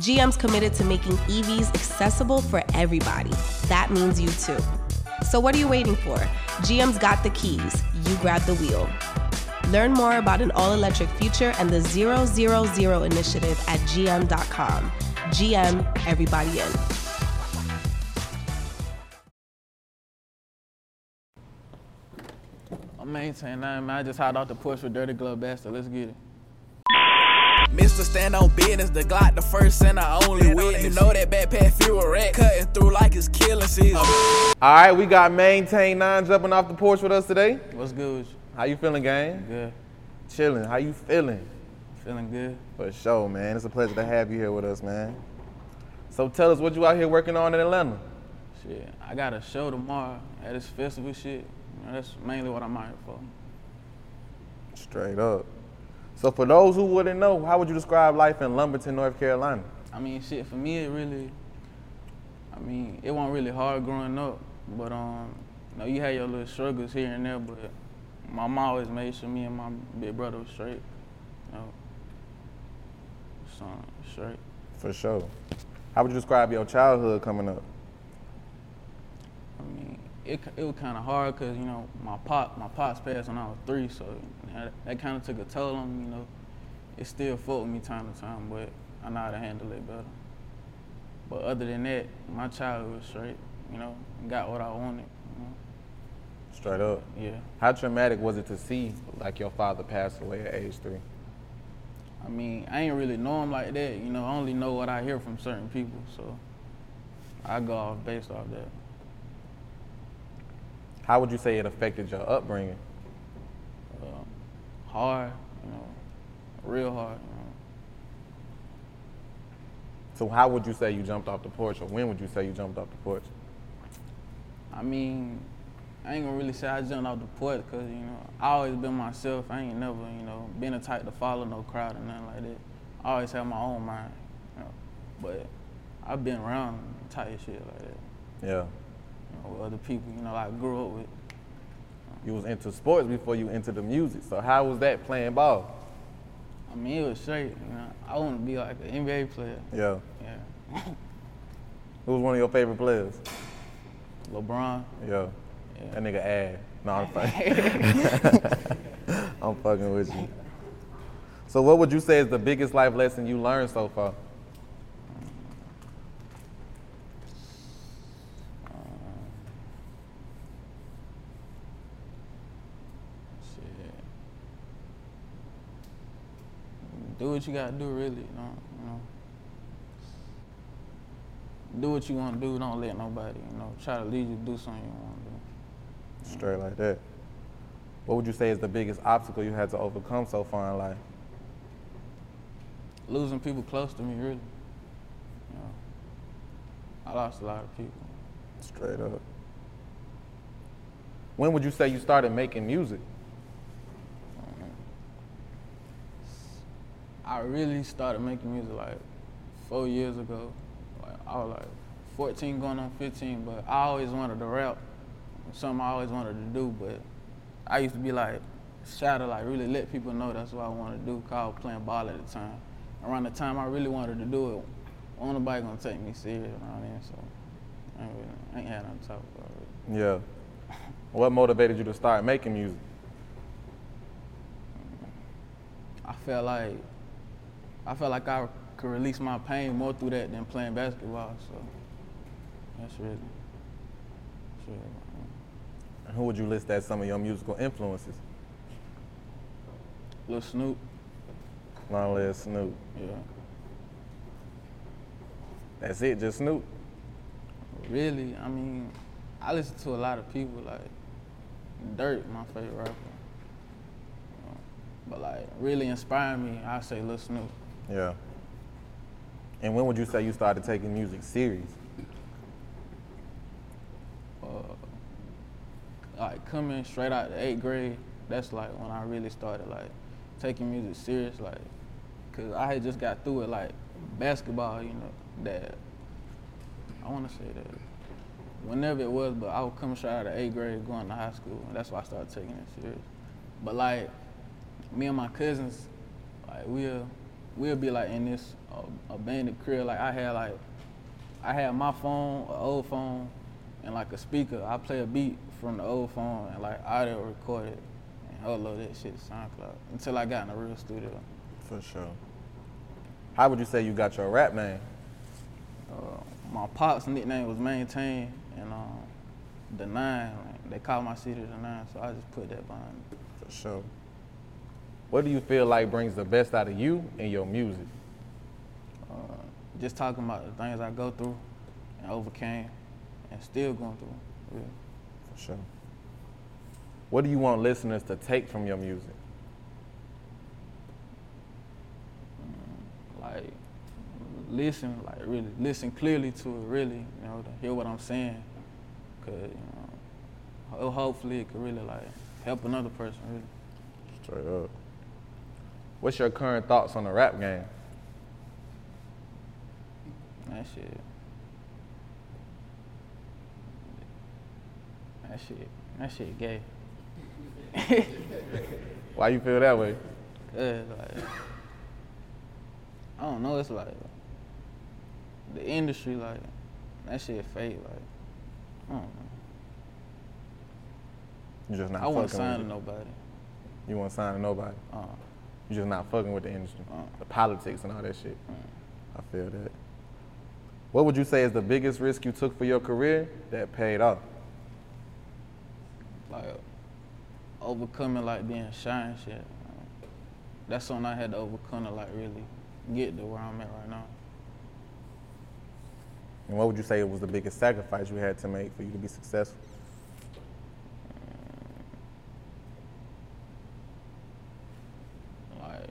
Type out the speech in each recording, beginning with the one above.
GM's committed to making EVs accessible for everybody. That means you too. So what are you waiting for? GM's got the keys. You grab the wheel. Learn more about an all-electric future and the 000 initiative at GM.com. GM, everybody in. I just hot off the push with Dirty Glove Bastard. Let's get it. Mr. Stand on business, the Glock, the first and I only win. You know that backpack fuel rack cutting through like it's killing season. All right, we got Maintain 9 jumping off the porch with us today. What's good? How you feeling, gang? Good. Chilling. How you feeling? Feeling good. For sure, man. It's a pleasure to have you here with us, man. So tell us what you out here working on in Atlanta. Shit, I got a show tomorrow at this festival shit. That's mainly what I'm out here for. Straight up. So for those who wouldn't know, how would you describe life in Lumberton, North Carolina? I mean, shit, for me, it wasn't really hard growing up. But, you know, you had your little struggles here and there, but my mom always made sure me and my big brother was straight. You know, so straight. For sure. How would you describe your childhood coming up? I mean, It was kind of hard because, you know, my pops passed when I was 3, so you know, that kind of took a toll on me, you know. It still fucked with me time to time, but I know how to handle it better. But other than that, my childhood was straight, you know, got what I wanted, you know. Straight up? Yeah. How traumatic was it to see, like, your father pass away at age 3? I mean, I ain't really know him like that, you know. I only know what I hear from certain people, so I go off based off that. How would you say it affected your upbringing? Hard, you know, real hard. You know. So how would you say you jumped off the porch, or when would you say you jumped off the porch? I mean, I ain't gonna really say I jumped off the porch because, you know, I always been myself. I ain't never, you know, been the type to follow no crowd or nothing like that. I always have my own mind, you know, but I've been around tight shit like that. Yeah. With other people, you know, I grew up with. You was into sports before you into the music, so how was that playing ball? I mean, it was straight, you know. I want to be like an NBA player. Yeah. Yeah. Who was one of your favorite players? LeBron. Yeah. Yeah. That nigga ass. No, I'm fucking. I'm fucking with you. So what would you say is the biggest life lesson you learned so far? Do what you gotta do, really. You know. Do what you wanna do. Don't let nobody, you know, try to lead you to do something you wanna do. Straight like that. What would you say is the biggest obstacle you had to overcome so far in life? Losing people close to me, really. You know, I lost a lot of people. Straight up. When would you say you started making music? I really started making music like 4 years ago. Like, I was like 14 going on 15, but I always wanted to rap. Something I always wanted to do, but I used to be like shy to like really let people know that's what I wanted to do, cause I was playing ball at the time. Around the time I really wanted to do it, ain't nobody gonna take me serious around then, so I ain't had nothing to talk about really. Yeah. What motivated you to start making music? I felt like I could release my pain more through that than playing basketball, so that's really. And who would you list as some of your musical influences? Lil Snupe. Long Lil Snupe. Yeah. That's it, just Snupe? Really, I mean, I listen to a lot of people, like Dirt, my favorite rapper. But like, really inspiring me, I say Lil Snupe. Yeah. And when would you say you started taking music serious? like coming straight out the 8th grade, that's like when I really started like taking music serious, like, cause I had just got through it like basketball, you know, that I want to say that whenever it was, but I was coming straight out of 8th grade going to high school, and that's why I started taking it serious. But like me and my cousins, like we'll be like in this abandoned crib. Like I had my phone, an old phone, and like a speaker. I play a beat from the old phone and like audio record it and upload that shit to SoundCloud until I got in a real studio. For sure. How would you say you got your rap name? My pop's nickname was Maintain, and the Nine. Like, they call my city the Nine, so I just put that behind me. For sure. What do you feel like brings the best out of you and your music? Just talking about the things I go through and overcame and still going through them. Yeah. For sure. What do you want listeners to take from your music? Like, listen, like really listen clearly to it, really, you know, to hear what I'm saying. Cause, you know, hopefully it could really like help another person, really. Straight up. What's your current thoughts on the rap game? That shit gay. Why you feel that way? Cause like, I don't know, it's like, the industry, like, that shit fake, like, I don't know. You just not fucking with it. I won't sign to nobody. You won't sign to nobody? You just not fucking with the industry, the politics and all that shit. I feel that. What would you say is the biggest risk you took for your career that paid off? Like, overcoming, like, being shy and shit. That's something I had to overcome to, like, really get to where I'm at right now. And what would you say was the biggest sacrifice you had to make for you to be successful? Like,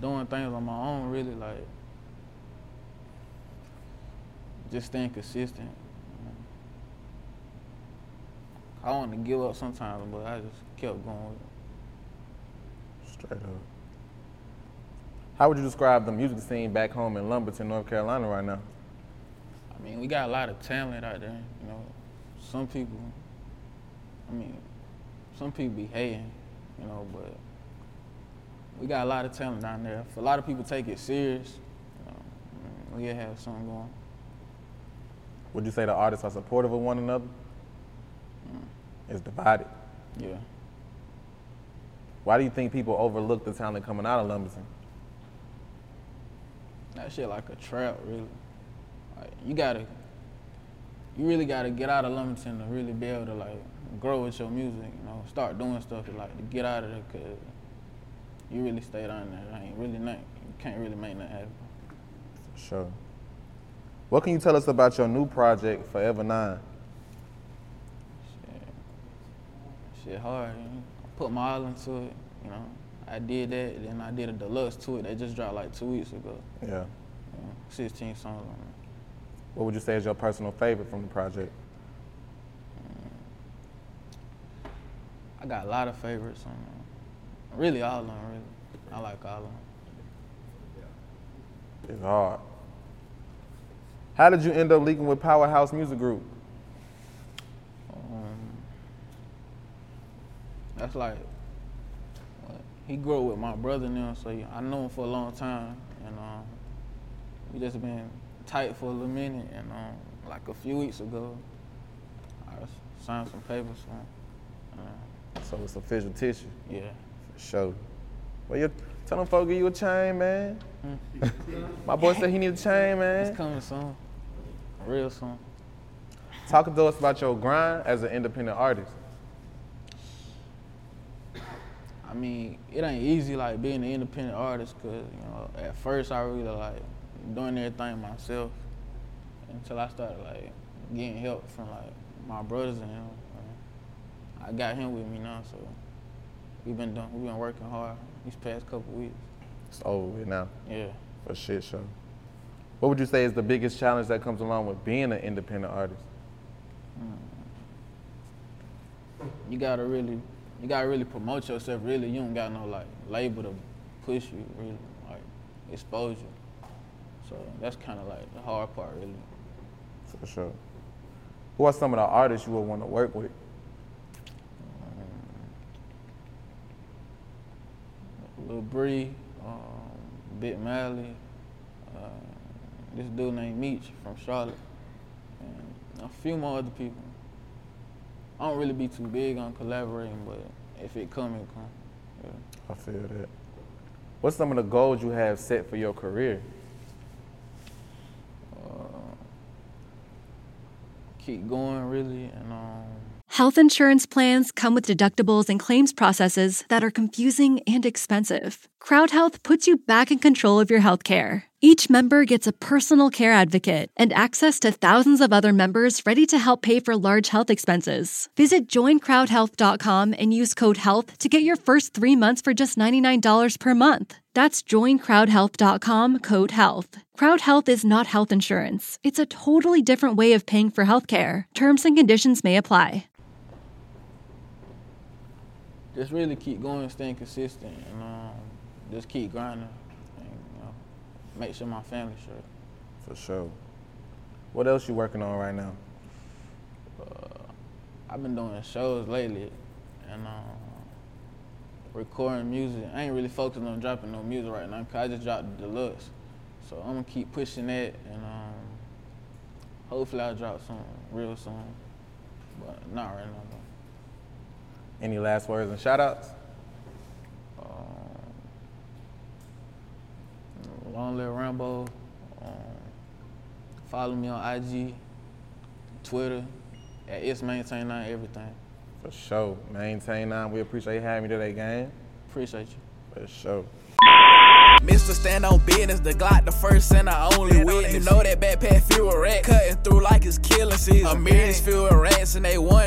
doing things on my own, really, like, just staying consistent. I wanted to give up sometimes, but I just kept going with it. Straight up. How would you describe the music scene back home in Lumberton, North Carolina right now? I mean, we got a lot of talent out there, you know. Some people be hating, you know, but we got a lot of talent down there. If a lot of people take it serious, you know, we have something going. Would you say the artists are supportive of one another? It's divided. Yeah. Why do you think people overlook the talent coming out of Lumberton? That shit like a trap, really. Like, you really gotta get out of Lumberton to really be able to like grow with your music, you know, start doing stuff to like to get out of there, cause you really stay down there. There ain't really nothing, you can't really make nothing happen. For sure. What can you tell us about your new project, Forever Nine? Shit hard, you know? Put my all into it, you know. I did that, then I did a deluxe to it that just dropped like 2 weeks ago. Yeah. You know, 16 songs on it. What would you say is your personal favorite from the project? I got a lot of favorites on it. Really all of them, really. I like all of them. It's hard. How did you end up linking with Powerhouse Music Group? That's like, he grew up with my brother now, so I know him for a long time, and we just been tight for a little minute, and like a few weeks ago, I signed some papers for him. So it's official tissue? Yeah. For sure. Well, tell them folks give you a chain, man. My boy said he need a chain, man. It's coming soon, real soon. Talk to us about your grind as an independent artist. I mean, it ain't easy like being an independent artist, cause you know, at first I really like doing everything myself until I started like getting help from like my brothers and him. I got him with me now, so we've been working hard these past couple weeks. It's over with now. Yeah. For shit show. What would you say is the biggest challenge that comes along with being an independent artist? You gotta really promote yourself. Really, you don't got no like label to push you, really, like expose you. So that's kind of like the hard part, really. For sure. Who are some of the artists you would want to work with? Lil Bree, Big Mally, this dude named Meech from Charlotte, and a few more other people. I don't really be too big on collaborating, but if it come, it come. Yeah. I feel that. What's some of the goals you have set for your career? Keep going, really, and Health insurance plans come with deductibles and claims processes that are confusing and expensive. CrowdHealth puts you back in control of your health care. Each member gets a personal care advocate and access to thousands of other members ready to help pay for large health expenses. Visit JoinCrowdHealth.com and use code HEALTH to get your first 3 months for just $99 per month. That's JoinCrowdHealth.com, code HEALTH. CrowdHealth is not health insurance. It's a totally different way of paying for health care. Terms and conditions may apply. Just really keep going, staying consistent, and just keep grinding, and make sure my family's sure. For sure. What else you working on right now? I've been doing shows lately, and recording music. I ain't really focusing on dropping no music right now, because I just dropped the deluxe. So I'm going to keep pushing that, and hopefully I'll drop something real soon, but not right now, though. Any last words and shout-outs? Long Live Rambo. Follow me on IG, Twitter, at It's Maintain9 Everything. For sure. Maintain9, we appreciate you having me today, gang. Appreciate you. For sure. Mr. Stand on Business, the Glock, the first and the only witness. You know that backpack fuel rat, cutting through like it's killing season. A millions fuel rats and they won.